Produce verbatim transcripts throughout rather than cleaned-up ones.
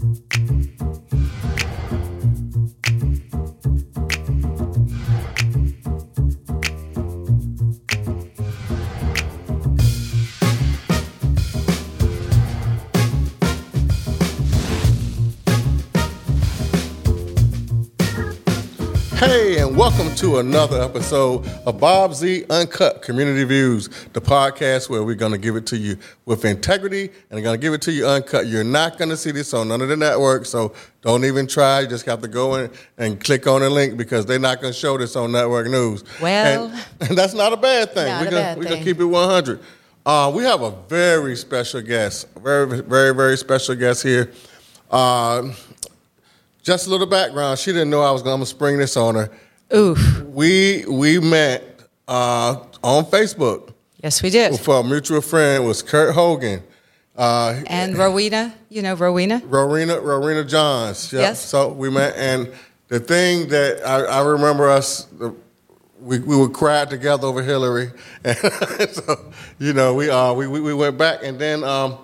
Hey, and welcome to another episode of Bob Z Uncut Community Views, the podcast where we're going to give it to you with integrity and we're going to give it to you uncut. You're not going to see this on none of the networks, so don't even try. You just have to go in and click on the link because they're not going to show this on network news. Well, and, and that's not a bad thing. Not we're going we're to keep it one hundred. Uh, we have a very special guest, a very, very, very special guest here. Uh, Just a little background. She didn't know I was going to spring this on her. Oof. We we met uh, on Facebook. Yes, we did. For a mutual friend was Kurt Hogan. Uh, and Rowena, you know Rowena? Rowena, Rowena Johns. Yep. Yes. So we met, and the thing that I, I remember us, we we would cry together over Hillary, and so you know we uh we we went back, and then. Um,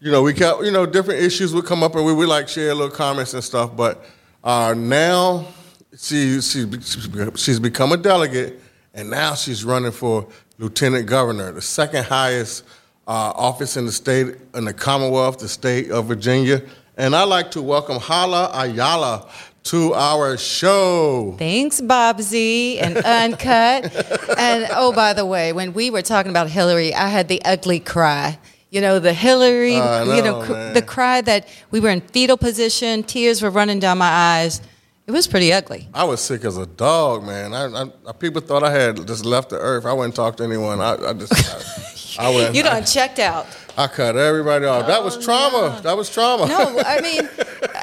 You know, we kept, you know, different issues would come up and we would like share little comments and stuff. But uh, now she, she she's become a delegate and now she's running for lieutenant governor, the second highest uh, office in the state, in the Commonwealth, the state of Virginia. And I'd like to welcome Hala Ayala to our show. Thanks, Bob Z, and Uncut. And oh, by the way, when we were talking about Hillary, I had the ugly cry. You know, the Hillary, uh, no, you know, cr- the cry that we were in fetal position, tears were running down my eyes. It was pretty ugly. I was sick as a dog, man. I, I, people thought I had just left the earth. I wouldn't talk to anyone. I, I just, I, I went. You done I, checked out. I cut everybody off. Oh, that was trauma. No. That was trauma. No, I mean,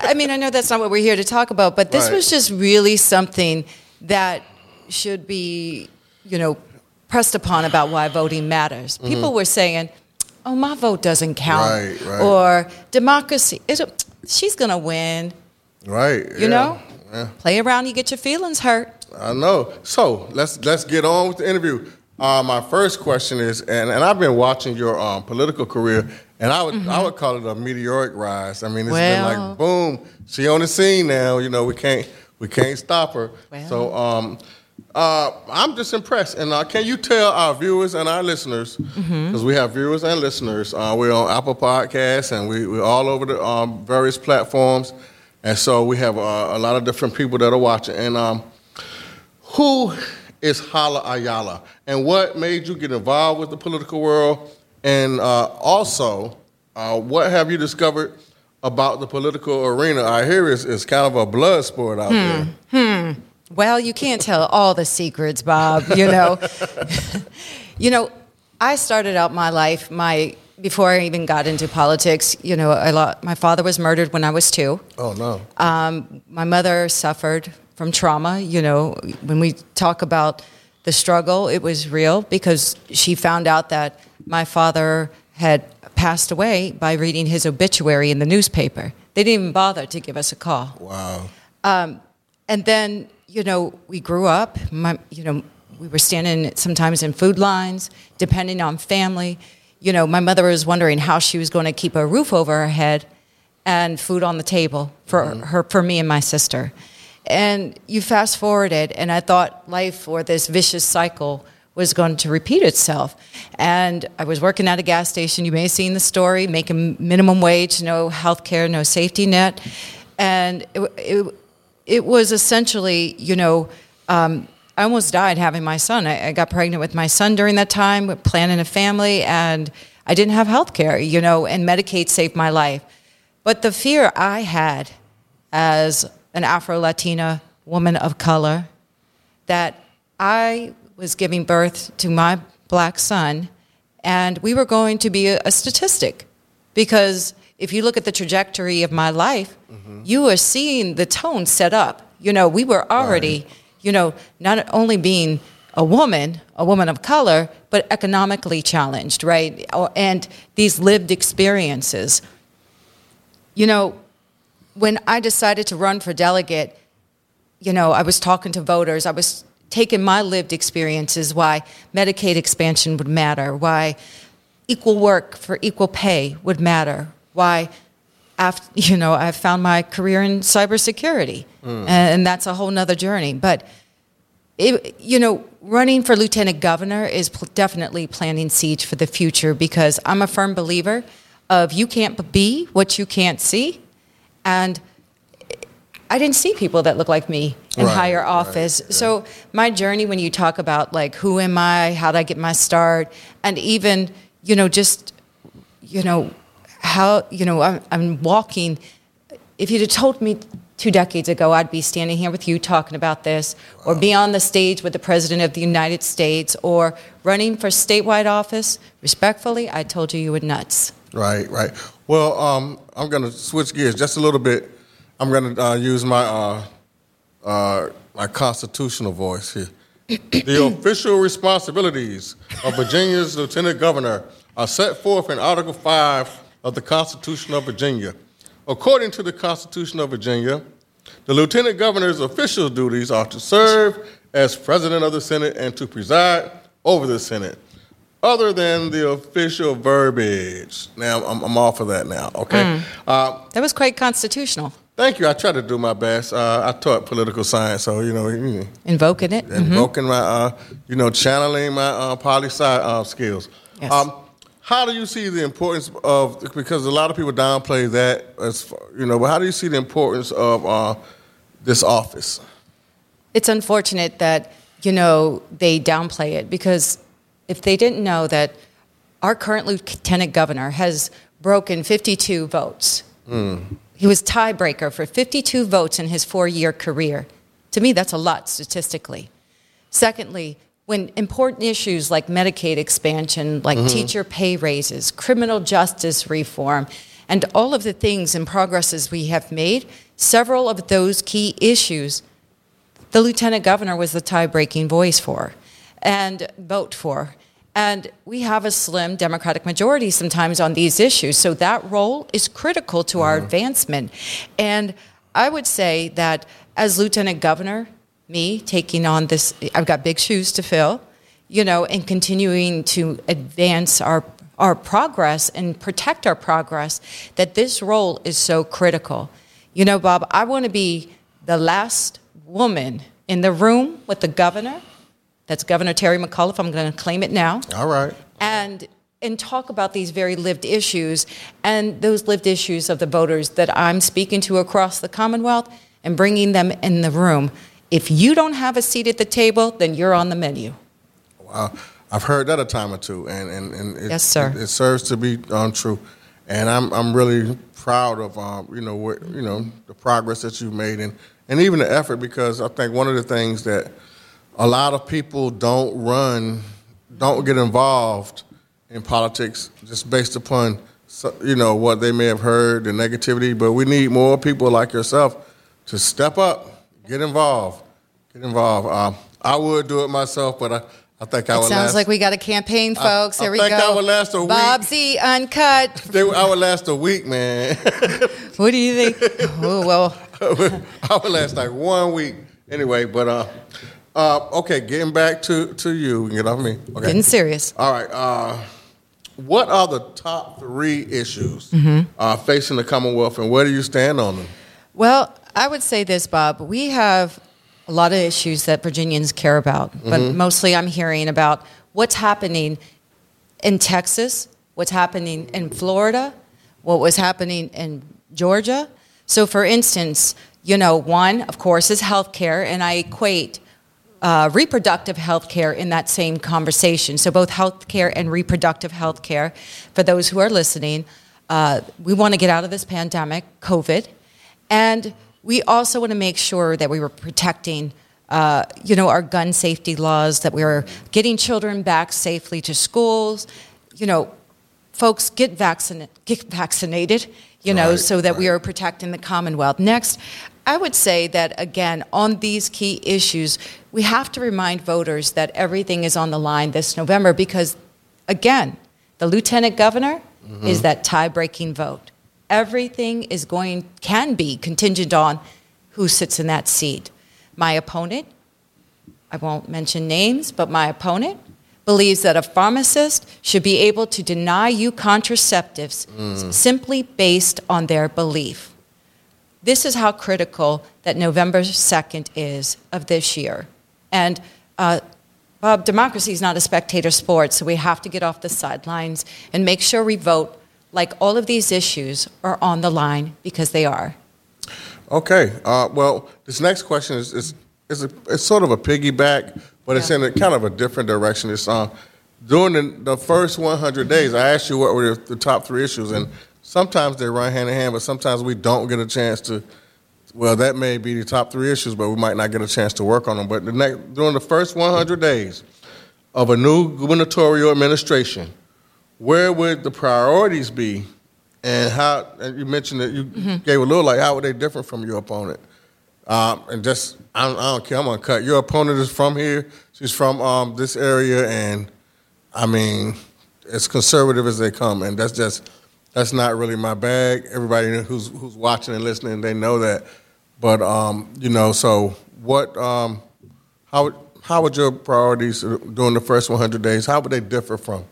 I mean, I know that's not what we're here to talk about, but this right. was just really something that should be, you know, pressed upon about why voting matters. Mm-hmm. People were saying, oh, my vote doesn't count. Right, right. Or democracy, it'll, she's going to win. Right. You yeah, know? Yeah. Play around, you get your feelings hurt. I know. So let's let's get on with the interview. Uh, my first question is, and, and I've been watching your um, political career, and I would mm-hmm. I would call it a meteoric rise. I mean, it's well, been like, boom, she on the scene now. You know, we can't we can't stop her. Well. So um, Uh, I'm just impressed. And uh, can you tell our viewers and our listeners, because mm-hmm. we have viewers and listeners, uh, we're on Apple Podcasts and we, we're all over the um, various platforms. And so we have uh, a lot of different people that are watching. And um, who is Hala Ayala? And what made you get involved with the political world? And uh, also, uh, what have you discovered about the political arena? I hear it's, it's kind of a blood sport out hmm. there. Hmm. Well, you can't tell all the secrets, Bob, you know. You know, I started out my life, my before I even got into politics, you know, I lo- my father was murdered when I was two. Oh, no. Um, my mother suffered from trauma, you know. When we talk about the struggle, it was real because she found out that my father had passed away by reading his obituary in the newspaper. They didn't even bother to give us a call. Wow. Um, and then... You know, we grew up, my, you know, we were standing sometimes in food lines, depending on family. You know, my mother was wondering how she was going to keep a roof over her head and food on the table for mm-hmm. her, for me and my sister. And you fast forwarded, and I thought life or this vicious cycle was going to repeat itself. And I was working at a gas station. You may have seen the story, making minimum wage, no health care, no safety net. And it it It was essentially, you know, um, I almost died having my son. I, I got pregnant with my son during that time, planning a family, and I didn't have health care, you know, and Medicaid saved my life. But the fear I had as an Afro-Latina woman of color that I was giving birth to my black son, and we were going to be a, a statistic because... If you look at the trajectory of my life, mm-hmm. you are seeing the tone set up. You know, we were already, right. you know, not only being a woman, a woman of color, but economically challenged, right? And these lived experiences. You know, when I decided to run for delegate, you know, I was talking to voters. I was taking my lived experiences, why Medicaid expansion would matter, why equal work for equal pay would matter, why after, you know, I found my career in cybersecurity, mm. and that's a whole nother journey. But, it, you know, running for lieutenant governor is pl- definitely planting seeds for the future, because I'm a firm believer of you can't be what you can't see. And I didn't see people that look like me in right, higher office. Right, right. So my journey, when you talk about, like, who am I, how did I get my start, and even, you know, just, you know, how, you know, I'm, I'm walking. If you'd have told me two decades ago, I'd be standing here with you talking about this, wow. or be on the stage with the President of the United States, or running for statewide office, respectfully, I told you you were nuts. Right, right. Well, um, I'm going to switch gears just a little bit. I'm going to uh, use my uh, uh, my constitutional voice here. The official responsibilities of Virginia's lieutenant governor are set forth in Article five of the Constitution of Virginia. According to the Constitution of Virginia, the lieutenant governor's official duties are to serve as president of the Senate and to preside over the Senate, other than the official verbiage. Now, I'm, I'm off of that now, okay? Mm. Uh, that was quite constitutional. Thank you. I try to do my best. Uh, I taught political science, so, you know. Invoking it. Invoking mm-hmm. my, uh, you know, channeling my uh, poli-sci uh, skills. Yes. Um, how do you see the importance of, because a lot of people downplay that, as far, you know, but how do you see the importance of uh, this office? It's unfortunate that, you know, they downplay it, because if they didn't know that our current lieutenant governor has broken fifty-two votes. Mm. He was tiebreaker for fifty-two votes in his four-year career. To me, that's a lot statistically. Secondly, when important issues like Medicaid expansion, like mm-hmm. teacher pay raises, criminal justice reform, and all of the things and progresses we have made, several of those key issues, the lieutenant governor was the tie-breaking voice for and vote for. And we have a slim Democratic majority sometimes on these issues. So that role is critical to our mm-hmm. advancement. And I would say that as lieutenant governor, me taking on this, I've got big shoes to fill, you know, and continuing to advance our our progress and protect our progress, that this role is so critical. You know, Bob, I want to be the last woman in the room with the governor. That's Governor Terry McAuliffe. I'm going to claim it now. All right. And and talk about these very lived issues and those lived issues of the voters that I'm speaking to across the Commonwealth and bringing them in the room. If you don't have a seat at the table, then you're on the menu. Wow. I've heard that a time or two, and, and, and it, yes, sir. It, it serves to be um, true. And I'm I'm really proud of, um, you know, what, you know, the progress that you've made, and, and even the effort, because I think one of the things that a lot of people don't run, don't get involved in politics just based upon, you know, what they may have heard, the negativity. But we need more people like yourself to step up, get involved, get involved. Um, I would do it myself, but I, I think I it would last. It sounds like we got a campaign, folks. I, Here I we go. I think I would last a week. Bob Z Uncut. they, I would last a week, man. What do you think? Oh, well. I would last like one week. Anyway, but... Uh, Uh, okay, getting back to, to you. You can get off me. Okay. Getting serious. All right. Uh, what are the top three issues mm-hmm. uh, facing the Commonwealth, and where do you stand on them? Well, I would say this, Bob. We have a lot of issues that Virginians care about, but mm-hmm. mostly I'm hearing about what's happening in Texas, what's happening in Florida, what was happening in Georgia. So, for instance, you know, one, of course, is health care, and I equate Uh, reproductive health care in that same conversation. So both health care and reproductive health care. For those who are listening, uh, we want to get out of this pandemic, COVID, and we also want to make sure that we were protecting, uh, you know, our gun safety laws, that we were getting children back safely to schools. You know, folks, get, vaccina- get vaccinated, you know, right, so that right. we are protecting the Commonwealth. Next, I would say that, again, on these key issues, we have to remind voters that everything is on the line this November because, again, the lieutenant governor mm-hmm. is that tie-breaking vote. Everything is going can be contingent on who sits in that seat. My opponent, I won't mention names, but my opponent believes that a pharmacist should be able to deny you contraceptives mm. simply based on their belief. This is how critical that November second is of this year. And uh, Bob, democracy is not a spectator sport, so we have to get off the sidelines and make sure we vote like all of these issues are on the line, because they are. Okay. Uh, well, this next question is, is, is a, it's sort of a piggyback, but it's yeah. in a kind of a different direction. It's uh, during the, the first one hundred days, I asked you what were your, the top three issues, and sometimes they run hand in hand, but sometimes we don't get a chance to, well, that may be the top three issues, but we might not get a chance to work on them. But the next, during the first one hundred days of a new gubernatorial administration, where would the priorities be, and how? And you mentioned that you mm-hmm. gave a little, like, how were they different from your opponent? Um, and just, I don't, I don't care, I'm gonna cut. Your opponent is from here. She's from um, this area, and I mean, as conservative as they come, and that's just that's not really my bag. Everybody who's who's watching and listening, they know that. But um, you know, so what? Um, how how would your priorities during the first one hundred days? How would they differ from?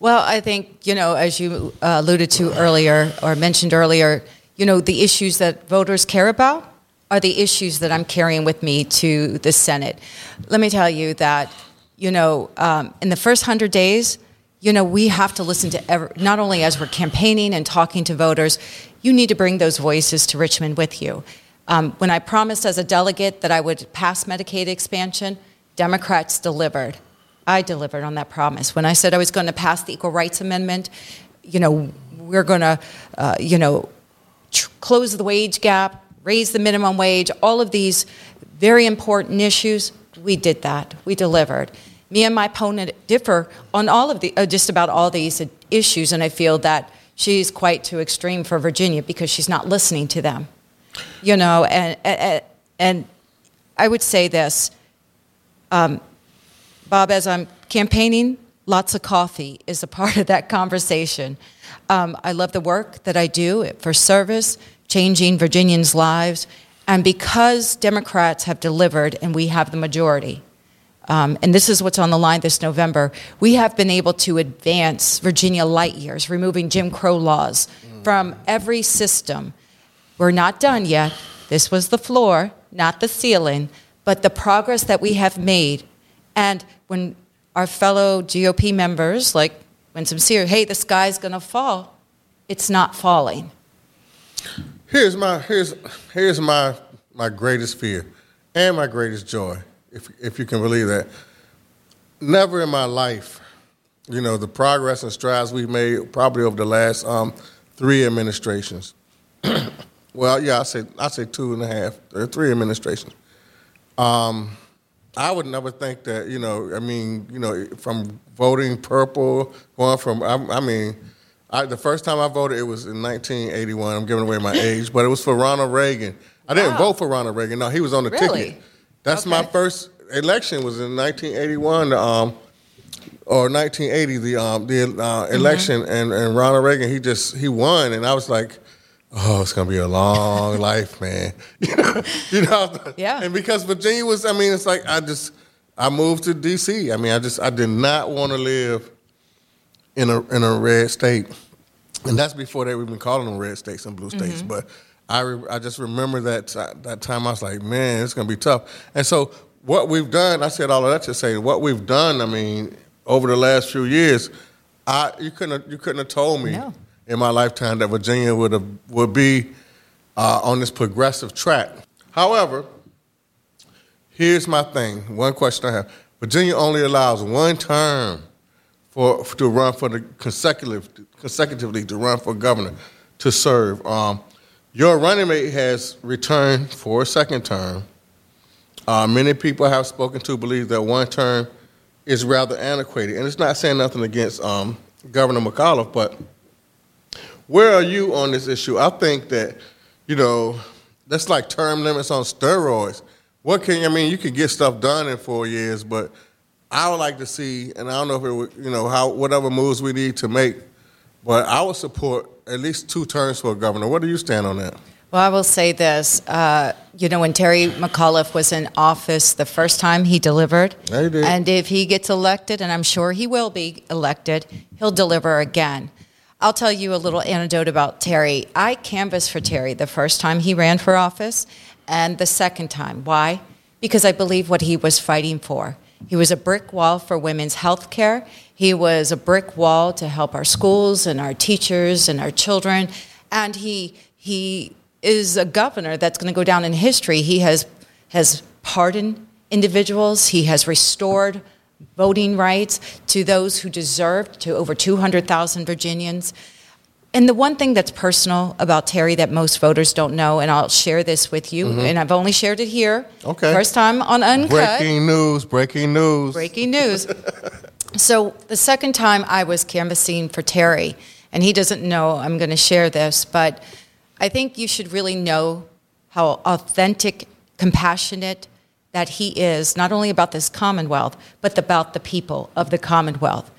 Well, I think, you know, as you uh, alluded to earlier or mentioned earlier, you know, the issues that voters care about are the issues that I'm carrying with me to the Senate. Let me tell you that, you know, um, in the first one hundred days, you know, we have to listen to every, not only as we're campaigning and talking to voters, you need to bring those voices to Richmond with you. Um, when I promised as a delegate that I would pass Medicaid expansion, Democrats delivered. I delivered on that promise. When I said I was going to pass the Equal Rights Amendment, you know, we're going to, uh, you know, tr- close the wage gap, raise the minimum wage, all of these very important issues, we did that. We delivered. Me and my opponent differ on all of the, uh, just about all these issues, and I feel that she's quite too extreme for Virginia because she's not listening to them. You know, and, and, and I would say this, um, Bob, as I'm campaigning, lots of coffee is a part of that conversation. Um, I love the work that I do for service, changing Virginians' lives. And because Democrats have delivered and we have the majority, um, and this is what's on the line this November, we have been able to advance Virginia light years, removing Jim Crow laws mm. from every system. We're not done yet. This was the floor, not the ceiling. But the progress that we have made. And when our fellow G O P members, like when some see, hey, the sky's going to fall, it's not falling. Here's my here's here's my my greatest fear and my greatest joy, if if you can believe that. Never in my life, you know, the progress and strides we've made probably over the last um, three administrations. Well, yeah, I say I say two and a half or three administrations. Um. I would never think that, you know, I mean, you know, from voting purple, going from, I, I mean, I, the first time I voted, it was in nineteen eighty-one. I'm giving away my age, but it was for Ronald Reagan. I didn't wow. vote for Ronald Reagan. No, he was on the really? ticket. That's okay. My first election was in nineteen eighty-one um, or nineteen eighty, the um, the uh, election, mm-hmm. and, and Ronald Reagan, he just, he won, and I was like, oh, it's going to be a long life, man. You know? You know? Yeah. And because Virginia was, I mean, it's like I just, I moved to D C. I mean, I just, I did not want to live in a in a red state. And that's before they were even calling them red states and blue states. Mm-hmm. But I re, I just remember that that time I was like, man, it's going to be tough. And so what we've done, I said all of that to say, what we've done, I mean, over the last few years, I you couldn't have, you couldn't have told me. No. In my lifetime, that Virginia would have, would be uh, on this progressive track. However, here's my thing. One question I have: Virginia only allows one term for to run for the consecutive consecutively to run for governor to serve. Um, your running mate has returned for a second term. Uh, many people I have spoken to believe that one term is rather antiquated, and it's not saying nothing against um, Governor McAuliffe, but where are you on this issue? I think that, you know, that's like term limits on steroids. What can, I mean, you can get stuff done in four years, but I would like to see, and I don't know if it would, you know, how whatever moves we need to make, but I would support at least two terms for a governor. Where do you stand on that? Well, I will say this. Uh, you know, when Terry McAuliffe was in office the first time, he delivered. I did. And if he gets elected, and I'm sure he will be elected, he'll deliver again. I'll tell you a little anecdote about Terry. I canvassed for Terry the first time he ran for office and the second time. Why? Because I believe what he was fighting for. He was a brick wall for women's health care. He was a brick wall to help our schools and our teachers and our children. And he he... is a governor that's going to go down in history. He has has pardoned individuals. He has restored voting rights to those who deserved, to over two hundred thousand Virginians. And the one thing that's personal about Terry that most voters don't know, and I'll share this with you, mm-hmm. and I've only shared it here. Okay. First time on Uncut. Breaking news, breaking news. Breaking news. So the second time I was canvassing for Terry, and he doesn't know I'm going to share this, but I think you should really know how authentic, compassionate that he is, not only about this Commonwealth, but about the people of the Commonwealth.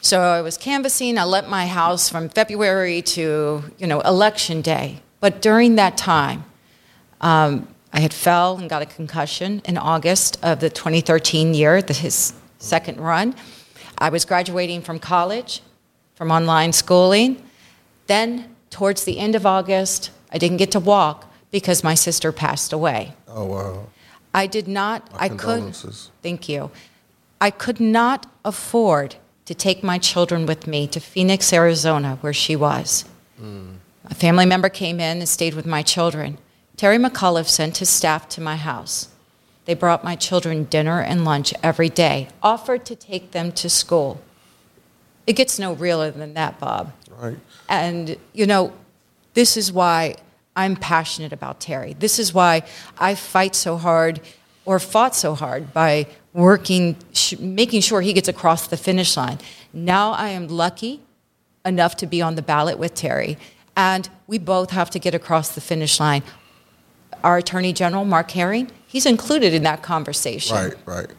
So I was canvassing. I let my house from February to, you know, Election Day. But during that time, um, I had fell and got a concussion in August of the twenty thirteen year, the, his second run. I was graduating from college, from online schooling. Then towards the end of August, I didn't get to walk because my sister passed away. Oh, wow. I did not, my I could, thank you. I could not afford to take my children with me to Phoenix, Arizona, where she was. Mm. A family member came in and stayed with my children. Terry McAuliffe sent his staff to my house. They brought my children dinner and lunch every day, offered to take them to school. It gets no realer than that, Bob. Right. And, you know, this is why I'm passionate about Terry. This is why I fight so hard or fought so hard by working, sh- making sure he gets across the finish line. Now I am lucky enough to be on the ballot with Terry, and we both have to get across the finish line. Our Attorney General, Mark Herring, he's included in that conversation. Right, right.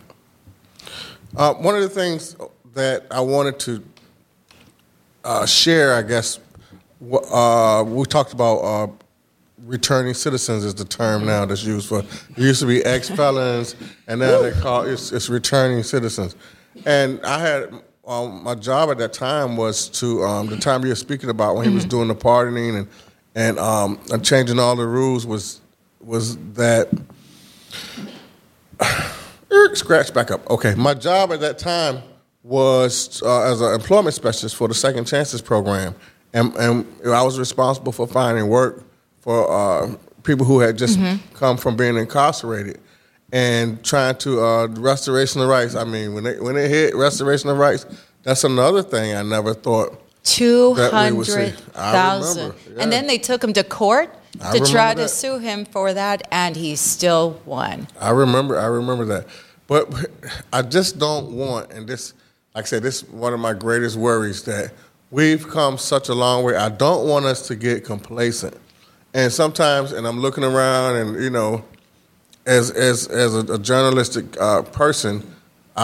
Uh, one of the things that I wanted to Uh, share, I guess, uh, we talked about uh, returning citizens is the term now that's used for, it used to be ex-felons, and now they call it, it's, it's returning citizens. And I had, um, my job at that time was to, um, the time you were speaking about when he mm-hmm. was doing the pardoning and, and, um, and changing all the rules was, was that, scratch back up. Okay, my job at that time was uh, as an employment specialist for the Second Chances program. And, and I was responsible for finding work for uh, people who had just mm-hmm. come from being incarcerated and trying to, uh, restoration of rights. I mean, when they, when they hit restoration of rights, that's another thing I never thought that we would see. two hundred thousand. Yeah. And then they took him to court I to try that. to sue him for that, and he still won. I remember, I remember that. But I just don't want, and this... Like I said, this is one of my greatest worries, that we've come such a long way. I don't want us to get complacent. And sometimes, and I'm looking around and, you know, as as as a, a journalistic uh, person,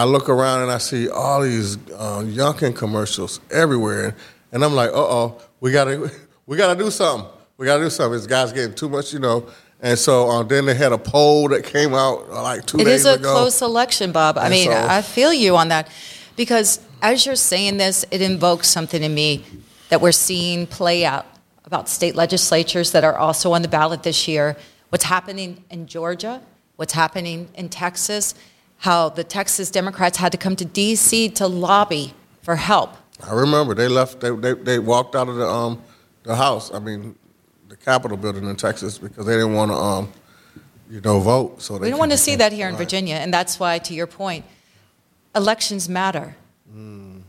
I look around and I see all these uh, Youngkin commercials everywhere. And I'm like, uh-oh, we got to we gotta do something. We got to do something. This guy's getting too much, you know. And so um, then they had a poll that came out like two it days ago. It is a close election, Bob. I and mean, so, I feel you on that. Because as you're saying this, it invokes something in me that we're seeing play out about state legislatures that are also on the ballot this year. What's happening in Georgia, what's happening in Texas, how the Texas Democrats had to come to D C to lobby for help. I remember they left, they they, they walked out of the um the house, I mean, the Capitol building in Texas because they didn't want to, um you know, vote. So they we don't want to see that here in Virginia, and that's why, to your point, elections matter. Mm.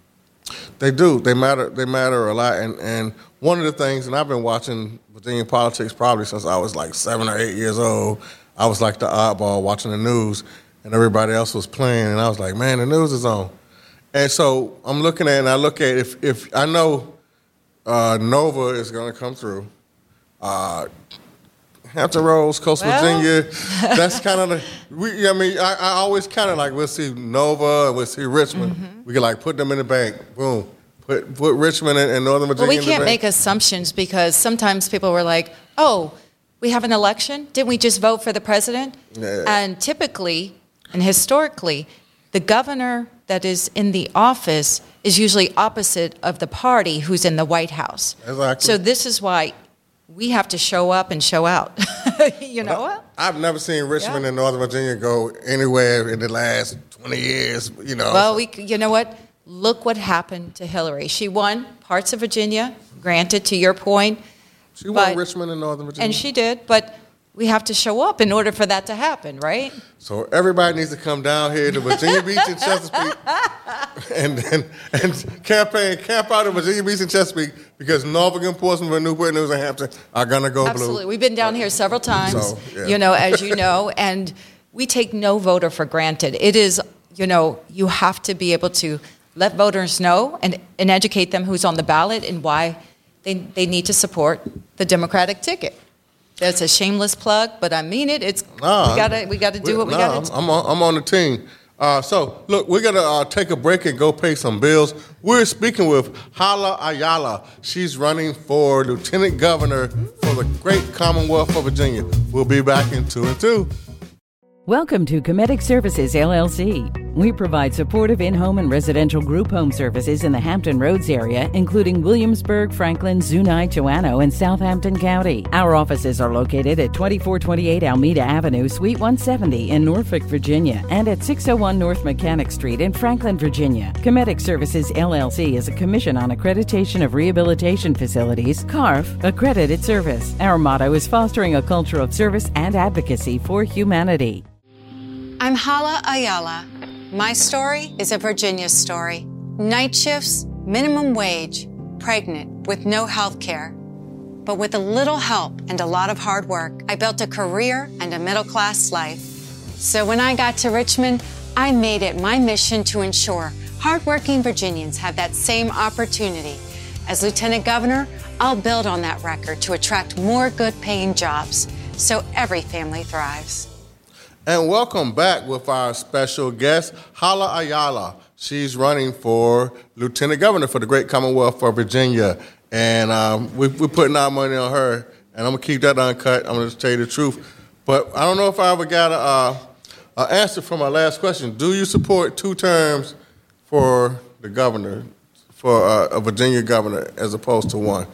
They do. They matter. They matter a lot. And and one of the things, and I've been watching Virginia politics probably since I was like seven or eight years old. I was like the oddball watching the news, and everybody else was playing, and I was like, man, the news is on. And so I'm looking at, and I look at if if I know uh, Nova is going to come through, uh, Hampton Roads, Coast well. Virginia, that's kind of the, we, I mean, I, I always kind of like, we'll see Nova, we'll see Richmond. Mm-hmm. We can like put them in the bank, boom. Put put Richmond and Northern Virginia in the bank. Well, we can't make assumptions because sometimes people were like, oh, We have an election. Didn't we just vote for the president? Yeah. And typically and historically, the governor that is in the office is usually opposite of the party who's in the White House. Exactly. So this is why we have to show up and show out. You know what? I've never seen Richmond yeah. and Northern Virginia go anywhere in the last twenty years. You know. Well, so. we. You know what? Look what happened to Hillary. She won parts of Virginia, granted, to your point. She but, won Richmond and Northern Virginia. And she did, but we have to show up in order for that to happen, right? So everybody needs to come down here to Virginia Beach and Chesapeake and, and and campaign, camp out in Virginia Beach and Chesapeake because Norfolk and Portsmouth and Newport News and Hampton are going to go Absolutely. Blue. Absolutely. We've been down here several times, so, yeah. you know, as you know, and we take no voter for granted. It is, you know, you have to be able to let voters know and, and educate them who's on the ballot and why they they need to support the Democratic ticket. That's a shameless plug, but I mean it. It's nah, we gotta we gotta do we, what we nah, gotta do. I'm on, I'm on the team. Uh, so look, we're gonna uh, take a break and go pay some bills. We're speaking with Hala Ayala. She's running for lieutenant governor for the great Commonwealth of Virginia. We'll be back in two and two. Welcome to Comedic Services L L C. We provide supportive in-home and residential group home services in the Hampton Roads area, including Williamsburg, Franklin, Zunai, Toano, and Southampton County. Our offices are located at twenty-four twenty-eight Alameda Avenue, Suite one seventy in Norfolk, Virginia, and at six oh one North Mechanic Street in Franklin, Virginia. Comedic Services L L C is a commission on accreditation of rehabilitation facilities, C A R F, accredited service. Our motto is fostering a culture of service and advocacy for humanity. I'm Hala Ayala. My story is a Virginia story. Night shifts, minimum wage, pregnant, with no health care. But with a little help and a lot of hard work, I built a career and a middle-class life. So when I got to Richmond, I made it my mission to ensure hardworking Virginians have that same opportunity. As Lieutenant Governor, I'll build on that record to attract more good-paying jobs so every family thrives. And welcome back with our special guest, Hala Ayala. She's running for lieutenant governor for the great Commonwealth of Virginia. And um, we, we're putting our money on her. And I'm going to keep that uncut. I'm going to tell you the truth. But I don't know if I ever got a, uh, a answer from my last question. Do you support two terms for the governor, for uh, a Virginia governor, as opposed to one?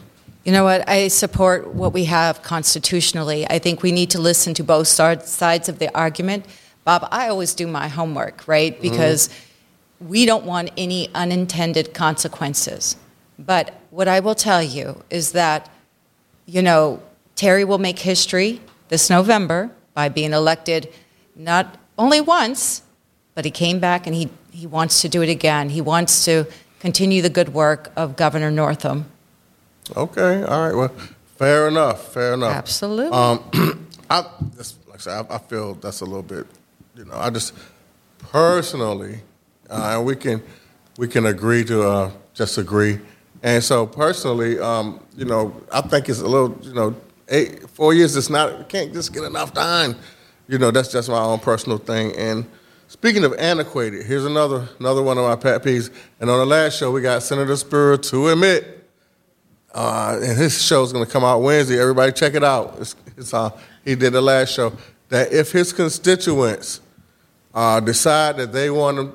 You know what? I support what we have constitutionally. I think we need to listen to both sides of the argument. Bob, I always do my homework, right? Because mm-hmm. we don't want any unintended consequences. But what I will tell you is that, you know, Terry will make history this November by being elected not only once, but he came back and he, he wants to do it again. He wants to continue the good work of Governor Northam. Okay, all right. Well, fair enough. Fair enough. Absolutely. Um, I, that's, like I said, I, I feel that's a little bit, you know. I just personally, uh, and we can we can agree to uh, just agree. And so personally, um, you know, I think it's a little, you know, eight four years. It's not. We can't just get enough time. You know, that's just my own personal thing. And speaking of antiquated, here's another another one of my pet peeves. And on the last show, we got Senator Spiro to admit. Uh, and his show is going to come out Wednesday. Everybody check it out. It's, it's, uh, he did the last show. That if his constituents uh, decide that they want to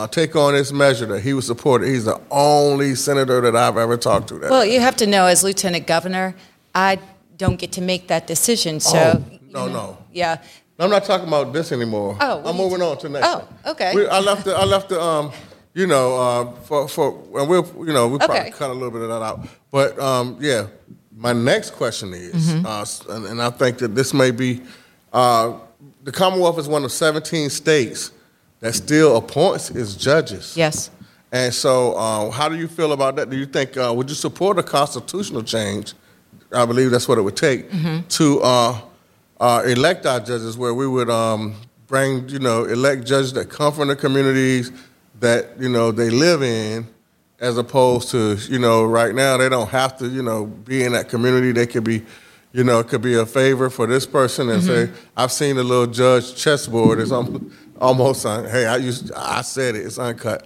uh, take on this measure, that he was supported. He's the only senator that I've ever talked to. That well, you have to know, as lieutenant governor, I don't get to make that decision. So oh, no, you know, no. Yeah. I'm not talking about this anymore. Oh, I'm moving on to next. Oh, okay. We, I left the, I left the, um, you know, uh, for, for, and we'll, you know, we'll probably okay. cut a little bit of that out. But, um, yeah, my next question is, mm-hmm. uh, and, and I think that this may be, uh, the Commonwealth is one of seventeen states that still appoints its judges. Yes. And so uh, how do you feel about that? Do you think, uh, would you support a constitutional change, I believe that's what it would take, mm-hmm. to uh, uh, elect our judges where we would um, bring, you know, elect judges that come from the communities that, you know, they live in, as opposed to, you know, right now they don't have to, you know, be in that community. They could be, you know, it could be a favor for this person and mm-hmm. say, I've seen a little judge chessboard. It's almost, hey, I used, I said it, it's uncut.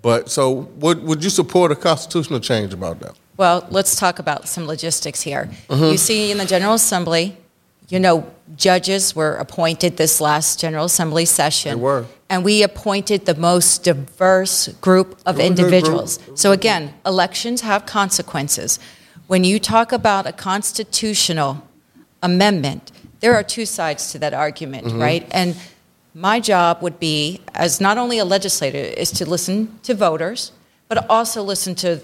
But so would, would you support a constitutional change about that? Well, let's talk about some logistics here. Mm-hmm. You see in the General Assembly, you know, judges were appointed this last General Assembly session. They were. And we appointed the most diverse group of individuals. Group. So again, elections have consequences. When you talk about a constitutional amendment, there are two sides to that argument, mm-hmm. right? And my job would be, as not only a legislator, is to listen to voters, but also listen to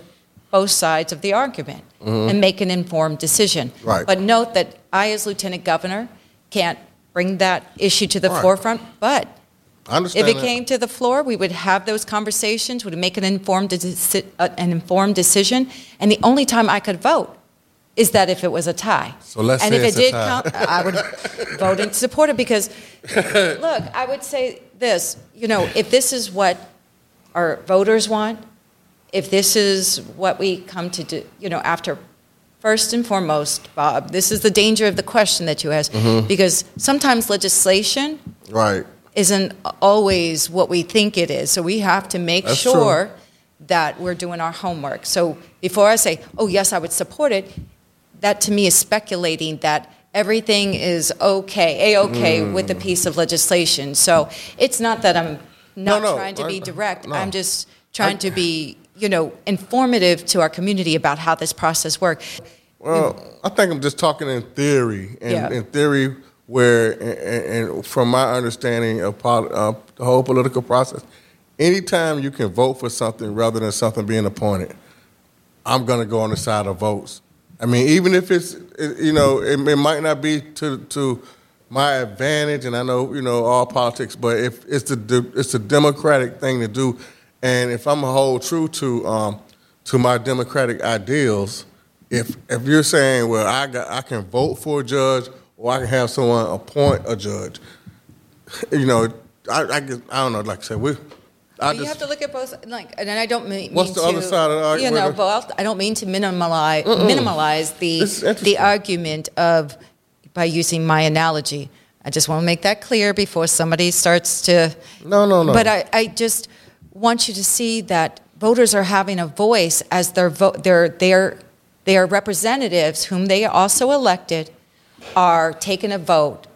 both sides of the argument mm-hmm. and make an informed decision. Right. But note that I, as Lieutenant Governor, can't bring that issue to the right. forefront, but if it that. came to the floor, we would have those conversations, would make an informed, deci- uh, an informed decision, and the only time I could vote is that if it was a tie. So let's and say if it's it did come, I would vote in support it because, look, I would say this, you know, if this is what our voters want, if this is what we come to do, you know, after, first and foremost, Bob, this is the danger of the question that you asked, mm-hmm. because sometimes legislation right. isn't always what we think it is. So we have to make That's sure true. that we're doing our homework. So before I say, oh, yes, I would support it, that to me is speculating that everything is okay, A-okay mm. with a piece of legislation. So it's not that I'm not no, no, trying to I, be direct. No. I'm just trying I, to be, you know, informative to our community about how this process works. Well, you, I think I'm just talking in theory, and yeah. in theory where, and, and from my understanding of pol- uh, the whole political process, anytime you can vote for something rather than something being appointed, I'm going to go on the side of votes. I mean, even if it's, you know, it, it might not be to to my advantage, and I know, you know, all politics, but if it's the it's the democratic thing to do, and if I'm going to hold true to um, to my democratic ideals, if if you're saying, well, I got, I can vote for a judge or I can have someone appoint a judge, you know, I I, guess, I don't know, like I said, we. I you just, have to look at both, like, and I don't mean, what's mean the to, other side of the argument? You know, both, I don't mean to minimalize, minimalize the the argument of by using my analogy. I just want to make that clear before somebody starts to. No, no, no. But I, I just want you to see that voters are having a voice as their vo- their their their representatives, whom they also elected, are taking a vote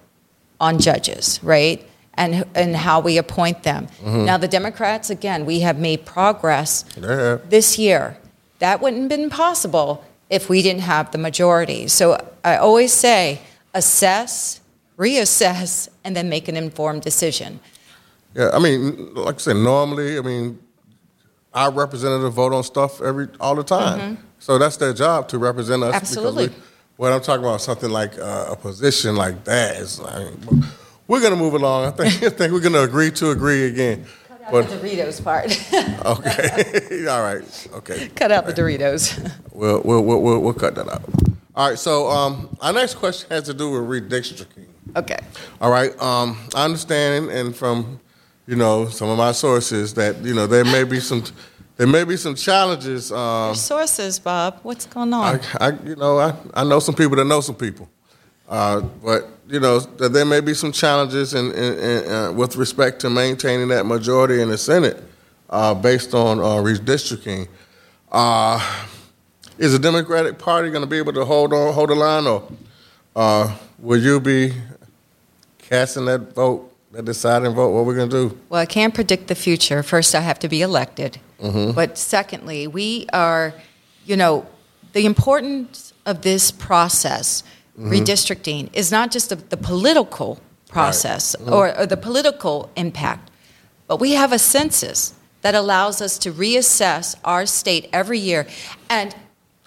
on judges, right? And and how we appoint them. Mm-hmm. Now, the Democrats, again, we have made progress yeah. this year. That wouldn't have been possible if we didn't have the majority. So I always say, assess, reassess, and then make an informed decision. Yeah, I mean, like I said, normally, I mean, our representatives vote on stuff every all the time. Mm-hmm. So that's their job, to represent us. Absolutely. We, when I'm talking about something like uh, a position like that, it's like... We're going to move along. I think, I think we're going to agree to agree again. Cut out but, the Doritos part. Okay. All right. Okay. Cut out right. the Doritos. We'll, we'll, we'll, we'll cut that out. All right. So um, our next question has to do with redistricting. Okay. All right. Um, I understand, and from, you know, some of my sources that, you know, there may be some... There may be some challenges. Um, Your sources, Bob. What's going on? I, I you know, I, I know some people that know some people. Uh, but, you know, there may be some challenges in, in, in, uh, with respect to maintaining that majority in the Senate uh, based on uh, redistricting. Uh, is the Democratic Party going to be able to hold on, hold the line, or uh, will you be casting that vote, that deciding vote, what we're going to do? Well, I can't predict the future. First, I have to be elected. Mm-hmm. But secondly, we are, you know, the importance of this process – Mm-hmm. redistricting is not just the, the political process right. mm-hmm. or, or the political impact, but we have a census that allows us to reassess our state every year. And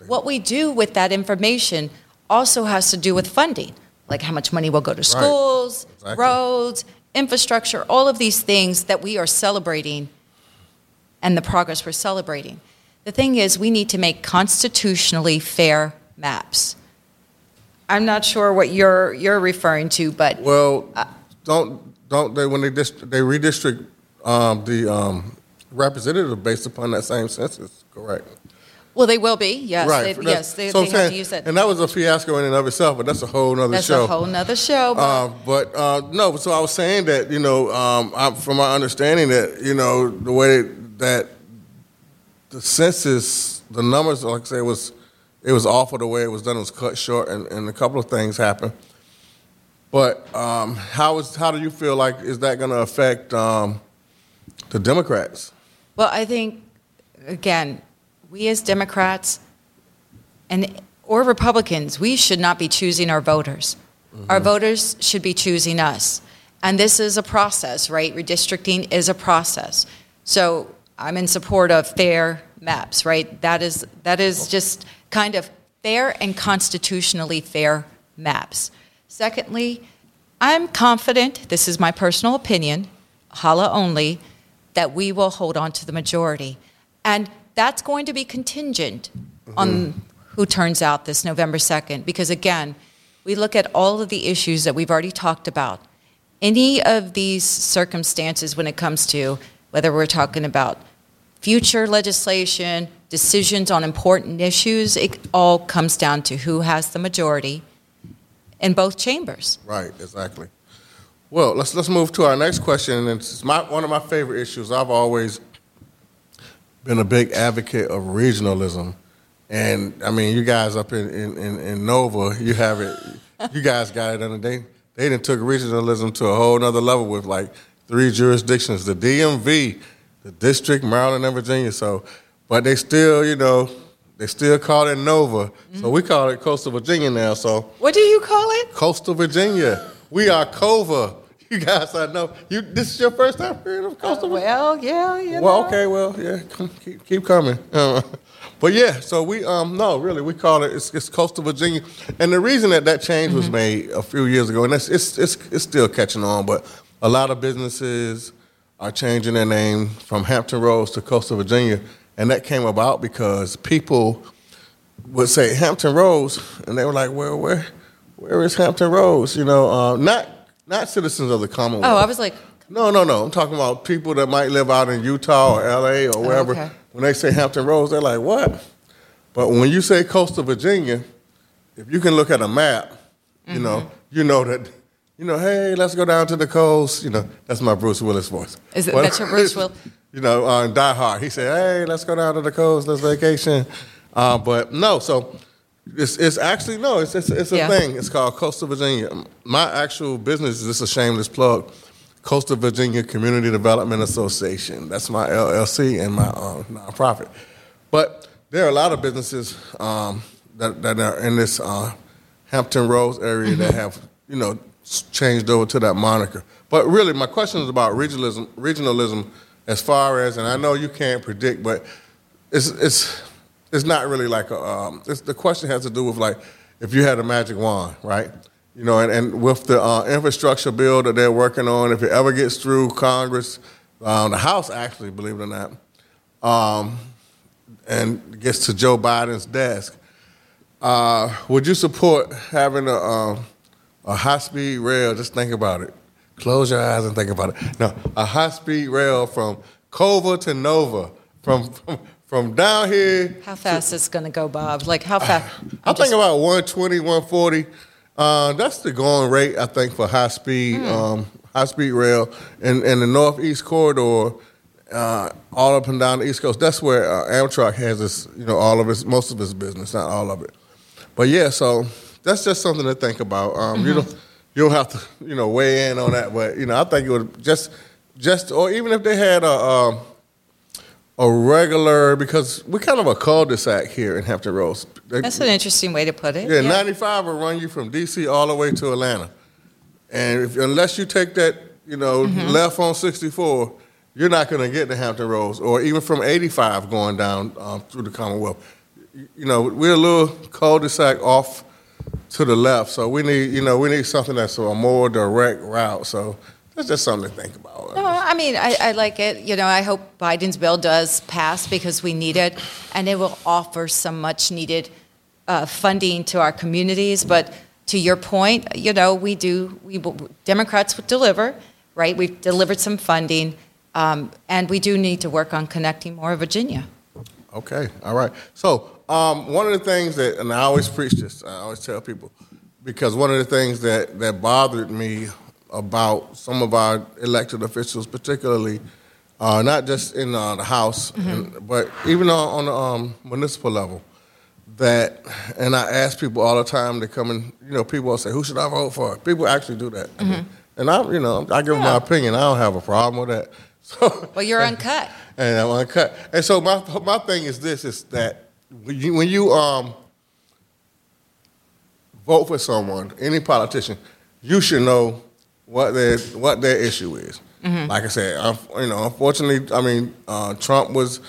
what we do with that information also has to do with funding, like how much money will go to schools, right. exactly. roads, infrastructure, all of these things that we are celebrating and the progress we're celebrating. The thing is, we need to make constitutionally fair maps. I'm not sure what you're you're referring to, but well, uh, don't don't they when they dis- they redistrict um, the um, representative based upon that same census, correct? Well, they will be, yes, right. they, yes, they, so they have saying, to use that. And that was a fiasco in and of itself, but that's a whole nother that's show. That's a whole nother show. Uh, but uh, no, so I was saying that you know, um, I, from my understanding, that you know the way that the census, the numbers, like I say, was. It was awful the way it was done. It was cut short, and, and a couple of things happened. But um, how is how do you feel like is that going to affect um, the Democrats? Well, I think, again, we as Democrats and or Republicans, we should not be choosing our voters. Mm-hmm. Our voters should be choosing us. And this is a process, right? Redistricting is a process. So I'm in support of fair maps, right? That is that is just kind of fair and constitutionally fair maps. Secondly, I'm confident, this is my personal opinion, H A L A only, that we will hold on to the majority. And that's going to be contingent mm-hmm. on who turns out this November second. Because again, we look at all of the issues that we've already talked about. Any of these circumstances when it comes to whether we're talking about future legislation, decisions on important issues, it all comes down to who has the majority in both chambers. Right, exactly. Well, let's let's move to our next question. And it's my one of my favorite issues. I've always been a big advocate of regionalism. And I mean, you guys up in, in, in, in Nova, you have it. You guys got it under day. They done took regionalism to a whole nother level with like three jurisdictions, the D M V, the District, Maryland, and Virginia. So, but they still, you know, they still call it Nova. Mm-hmm. So we call it Coastal Virginia now. So what do you call it? Coastal Virginia. We are COVA. You guys, I know. You. This is your first time hearing of Coastal uh, Virginia? Well, yeah, you know. Well, okay, well, yeah, come, keep, keep coming. Uh, but yeah, so we, um, no, really, we call it, it's, it's Coastal Virginia. And the reason that that change was mm-hmm. made a few years ago, and that's, it's, it's, it's still catching on, but a lot of businesses are changing their name from Hampton Roads to Coastal Virginia. And that came about because people would say Hampton Roads, and they were like, well, where, where is Hampton Roads? You know, uh, not not citizens of the Commonwealth. Oh, I was like. No, no, no. I'm talking about people that might live out in Utah or L A or wherever. Oh, okay. When they say Hampton Roads, they're like, what? But when you say Coastal Virginia, if you can look at a map, you mm-hmm. know, you know that, you know, hey, let's go down to the coast. You know, that's my Bruce Willis voice. Is it, well, that's your Bruce Willis? You know, uh, Die Hard. He said, hey, let's go down to the coast. Let's vacation. Uh, but no, so it's it's actually, no, it's it's, it's a yeah. thing. It's called Coastal Virginia. My actual business is just a shameless plug. Coastal Virginia Community Development Association. That's my L L C and my um, nonprofit. But there are a lot of businesses um, that, that are in this uh, Hampton Roads area mm-hmm. that have, you know, changed over to that moniker. But really, my question is about regionalism. Regionalism, as far as, and I know you can't predict, but it's it's it's not really like a. Um, it's, the question has to do with like if you had a magic wand, right? You know, and, and with the uh, infrastructure bill that they're working on, if it ever gets through Congress, um, the House actually, believe it or not, um, and gets to Joe Biden's desk, uh, would you support having a, um, a high-speed rail? Just think about it. Close your eyes and think about it. No, a high-speed rail from COVA to Nova, from from, from down here. How fast to, is it going to go, Bob? Like, how fast? I think just, about one twenty, one forty. Uh, that's the going rate, I think, for high speed, mm. um, high speed rail, and in, in the Northeast corridor, uh, all up and down the East Coast. That's where uh, Amtrak has its, you know, all of its, most of its business, not all of it. But yeah, so that's just something to think about. Um, mm-hmm. You don't, you don't have to, you know, weigh in on that, but you know, I think it would just, just, or even if they had a, a, a regular, because we're kind of a cul-de-sac here in Hampton Roads. That's an interesting way to put it. Yeah, yeah. ninety-five will run you from D C all the way to Atlanta. And if, unless you take that, you know, mm-hmm. left on sixty-four, you're not going to get to Hampton Roads, or even from eighty-five going down um, through the Commonwealth. You know, we're a little cul-de-sac off to the left, so we need, you know, we need something that's a more direct route. So that's just something to think about. No, I mean, I, I like it. You know, I hope Biden's bill does pass because we need it, and it will offer some much-needed uh, funding to our communities. But to your point, you know, we do. We Democrats would deliver, right? We've delivered some funding, um, and we do need to work on connecting more of Virginia. Okay, all right. So um, one of the things that, and I always preach this, I always tell people, because one of the things that, that bothered me about some of our elected officials, particularly uh, not just in uh, the House, mm-hmm. and, but even on, on the um, municipal level, that, and I ask people all the time to come and, you know, people will say, who should I vote for? People actually do that. Mm-hmm. And I, you know, I give yeah. them my opinion. I don't have a problem with that. So, well, you're and, uncut. And I'm uncut. And so my my thing is this, is that when you, when you um vote for someone, any politician, you should know what their what their issue is. Mm-hmm. Like I said, I'm, you know, unfortunately, I mean, uh, Trump was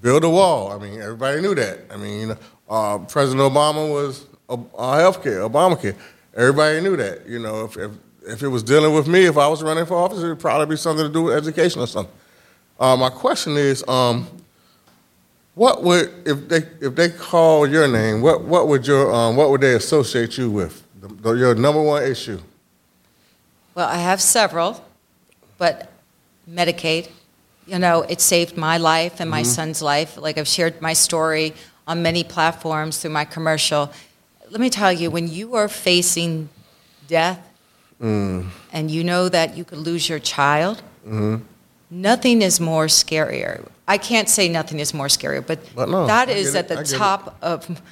build a wall. I mean, everybody knew that. I mean, you know, uh, President Obama was uh, healthcare, Obamacare. Everybody knew that. You know, if, if if it was dealing with me, if I was running for office, it would probably be something to do with education or something. Uh, my question is, um, what would if they if they call your name? What what would your um, what would they associate you with? The, the, your number one issue. Well, I have several, but Medicaid. You know, it saved my life and my mm-hmm. son's life. Like, I've shared my story on many platforms through my commercial. Let me tell you, when you are facing death mm. and you know that you could lose your child, mm-hmm. nothing is more scarier. I can't say nothing is more scarier, but, but no, that I is at the top it. of,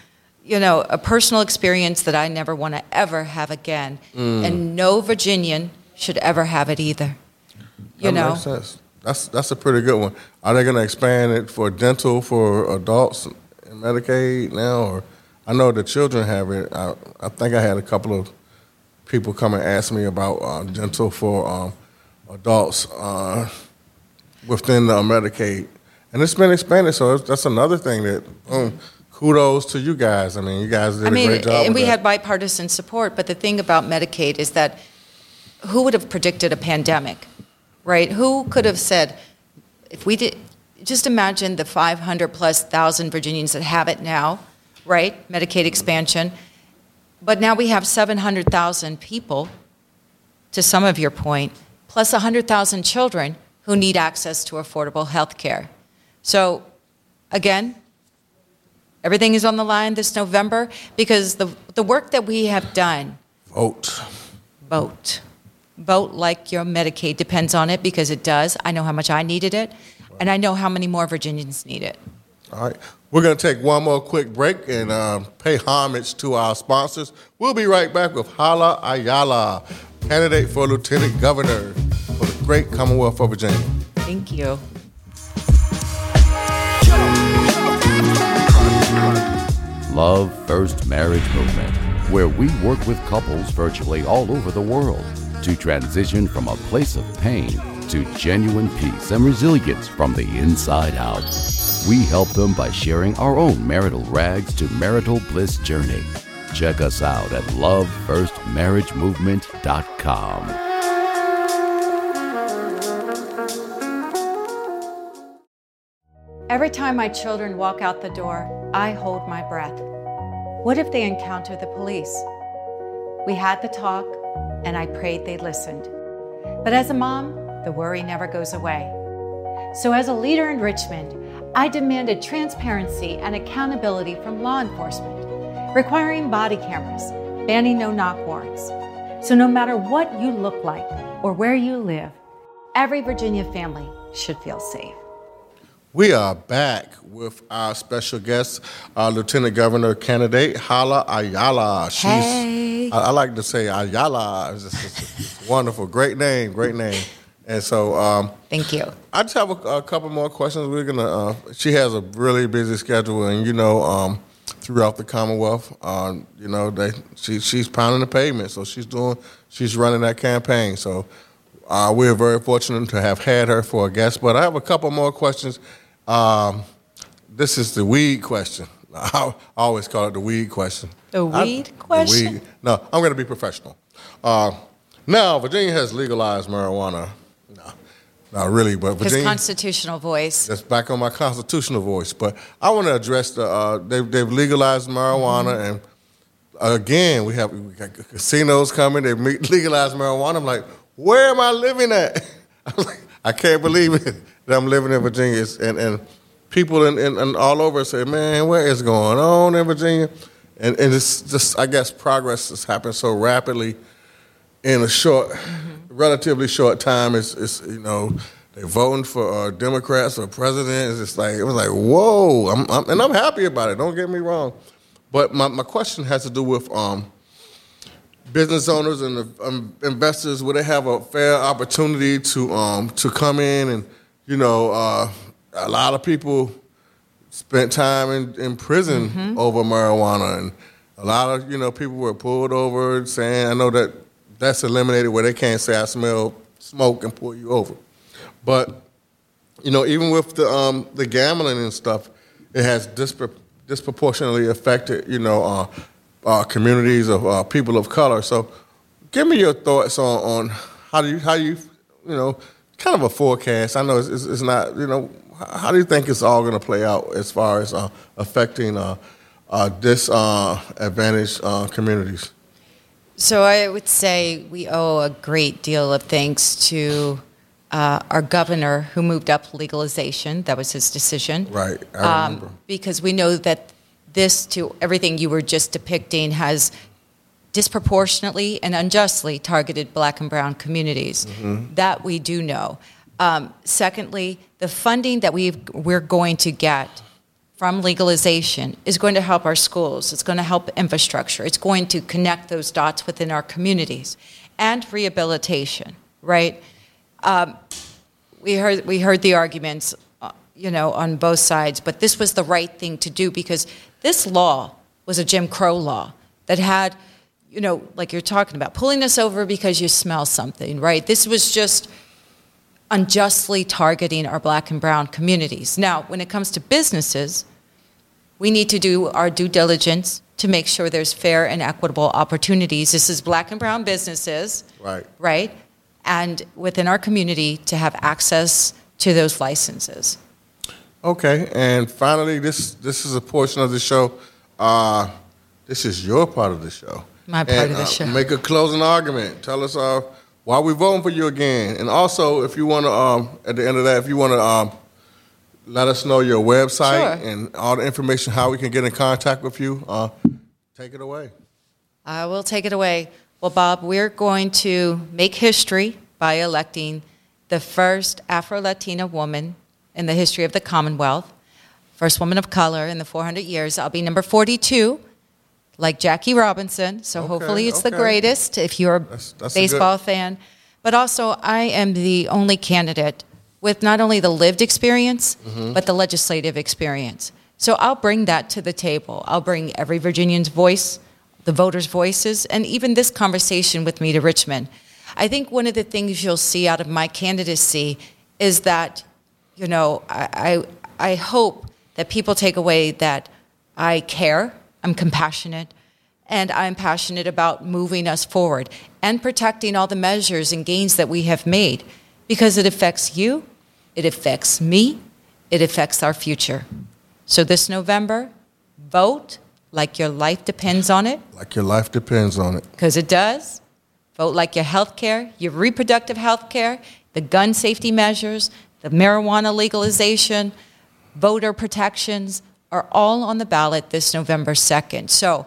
you know, a personal experience that I never want to ever have again. Mm. And no Virginian should ever have it either. You that know? Makes sense. That's that's a pretty good one. Are they going to expand it for dental for adults and Medicaid now? Or I know the children have it. I, I think I had a couple of people come and ask me about uh, dental for um, adults uh, within the Medicaid, and it's been expanded. So that's another thing that um, kudos to you guys. I mean, you guys did I mean, a great job. And we that. had bipartisan support. But the thing about Medicaid is that who would have predicted a pandemic? Right? Who could have said, if we did, just imagine the five hundred plus thousand Virginians that have it now, right? Medicaid expansion. But now we have seven hundred thousand people, to some of your point, plus one hundred thousand children who need access to affordable health care. So, again, everything is on the line this November because the the work that we have done. Vote. Vote. Vote like your Medicaid depends on it, because it does. I know how much I needed it, and I know how many more Virginians need it. All right. We're going to take one more quick break and um, pay homage to our sponsors. We'll be right back with Hala Ayala, candidate for lieutenant governor for the great Commonwealth of Virginia. Thank you. Love First Marriage Movement, where we work with couples virtually all over the world to transition from a place of pain to genuine peace and resilience from the inside out. We help them by sharing our own marital rags to marital bliss journey. Check us out at love first marriage movement dot com. Every time my children walk out the door, I hold my breath. What if they encounter the police? We had the talk, and I prayed they listened. But as a mom, the worry never goes away. So as a leader in Richmond, I demanded transparency and accountability from law enforcement, requiring body cameras, banning no-knock warrants. So no matter what you look like or where you live, every Virginia family should feel safe. We are back with our special guest, our Lieutenant Governor candidate, Hala Ayala. She's, hey. I, I like to say Ayala. It's, just, it's, it's wonderful. Great name, great name. And so... Um, Thank you. I just have a, a couple more questions. We're going to... Uh, she has a really busy schedule, and, you know, um, throughout the Commonwealth, uh, you know, they, she, she's pounding the pavement. So she's doing... She's running that campaign. So uh, we're very fortunate to have had her for a guest. But I have a couple more questions. Um, this is the weed question. I always call it the weed question. The weed I, question? The weed, no, I'm going to be professional. Uh, now, Virginia has legalized marijuana. No, not really, but Virginia. His constitutional voice. That's back on my constitutional voice. But I want to address the, uh, they've, they've legalized marijuana, mm-hmm. and again, we have we got casinos coming, they legalized marijuana. I'm like, where am I living at? I'm like, I can't believe it. That I'm living in Virginia, it's, and, and people in, in, in all over say, man, what is going on in Virginia? And, and it's just, I guess, progress has happened so rapidly in a short, mm-hmm. relatively short time. It's, it's you know, they're voting for uh, Democrats or presidents. It's like, it was like, whoa, I'm, I'm, and I'm happy about it. Don't get me wrong. But my, my question has to do with um, business owners and the, um, investors. Will they have a fair opportunity to um, to come in? And, you know, uh, a lot of people spent time in, in prison mm-hmm. over marijuana. And a lot of, you know, people were pulled over saying, I know that that's eliminated where they can't say I smell smoke and pull you over. But, you know, even with the um, the gambling and stuff, it has dispar- disproportionately affected, you know, uh, uh, communities of uh, people of color. So give me your thoughts on, on how do you, how you, you know, kind of a forecast. I know it's, it's not, you know, how do you think it's all going to play out as far as uh, affecting uh, uh, disadvantaged uh, communities? So I would say we owe a great deal of thanks to uh, our governor who moved up legalization. That was his decision. Right, I remember. Um, because we know that this, to everything you were just depicting, has disproportionately and unjustly targeted black and brown communities. Mm-hmm. That we do know. Um, secondly, the funding that we've, we're going to get from legalization is going to help our schools. It's going to help infrastructure. It's going to connect those dots within our communities, and rehabilitation. Right? Um, we heard we heard the arguments, uh, you know, on both sides. But this was the right thing to do because this law was a Jim Crow law that had, you know, like you're talking about, pulling us over because you smell something. Right? This was just unjustly targeting our black and brown communities. Now, when it comes to businesses, we need to do our due diligence to make sure there's fair and equitable opportunities. This is black and brown businesses, right? Right, and within our community to have access to those licenses. Okay, and finally, this this is a portion of the show. Uh, this is your part of the show. My part and, of the uh, show. Make a closing argument. Tell us our. Why we voting for you again? And also, if you want to, um, at the end of that, if you want to um, let us know your website sure. and all the information, how we can get in contact with you, uh, take it away. I will take it away. Well, Bob, we're going to make history by electing the first Afro-Latina woman in the history of the Commonwealth, first woman of color in the four hundred years. I'll be number forty-two. Like Jackie Robinson, so okay, hopefully it's okay. the greatest if you're a that's, that's baseball a good... fan. But also, I am the only candidate with not only the lived experience, mm-hmm. but the legislative experience. So I'll bring that to the table. I'll bring every Virginian's voice, the voters' voices, and even this conversation with me to Richmond. I think one of the things you'll see out of my candidacy is that, you know, I I, I hope that people take away that I care, I'm compassionate, and I'm passionate about moving us forward and protecting all the measures and gains that we have made because it affects you, it affects me, it affects our future. So this November, vote like your life depends on it. Like your life depends on it. Because it does. Vote like your health care, your reproductive health care, the gun safety measures, the marijuana legalization, voter protections, are all on the ballot this November second. So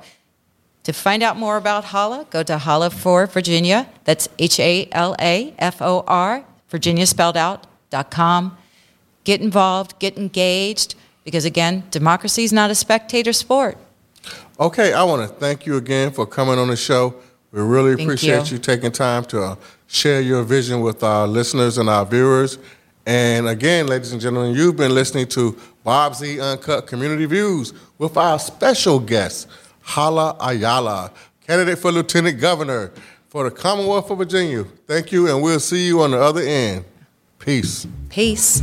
to find out more about Hala, go to H A L A four Virginia. That's H A L A F O R, Virginia spelled out, dot com. Get involved, get engaged, because, again, democracy is not a spectator sport. Okay, I want to thank you again for coming on the show. We really thank appreciate you. you taking time to uh, share your vision with our listeners and our viewers. And again, ladies and gentlemen, you've been listening to Bob Z Uncut Community Views with our special guest, Hala Ayala, candidate for Lieutenant Governor for the Commonwealth of Virginia. Thank you, and we'll see you on the other end. Peace. Peace.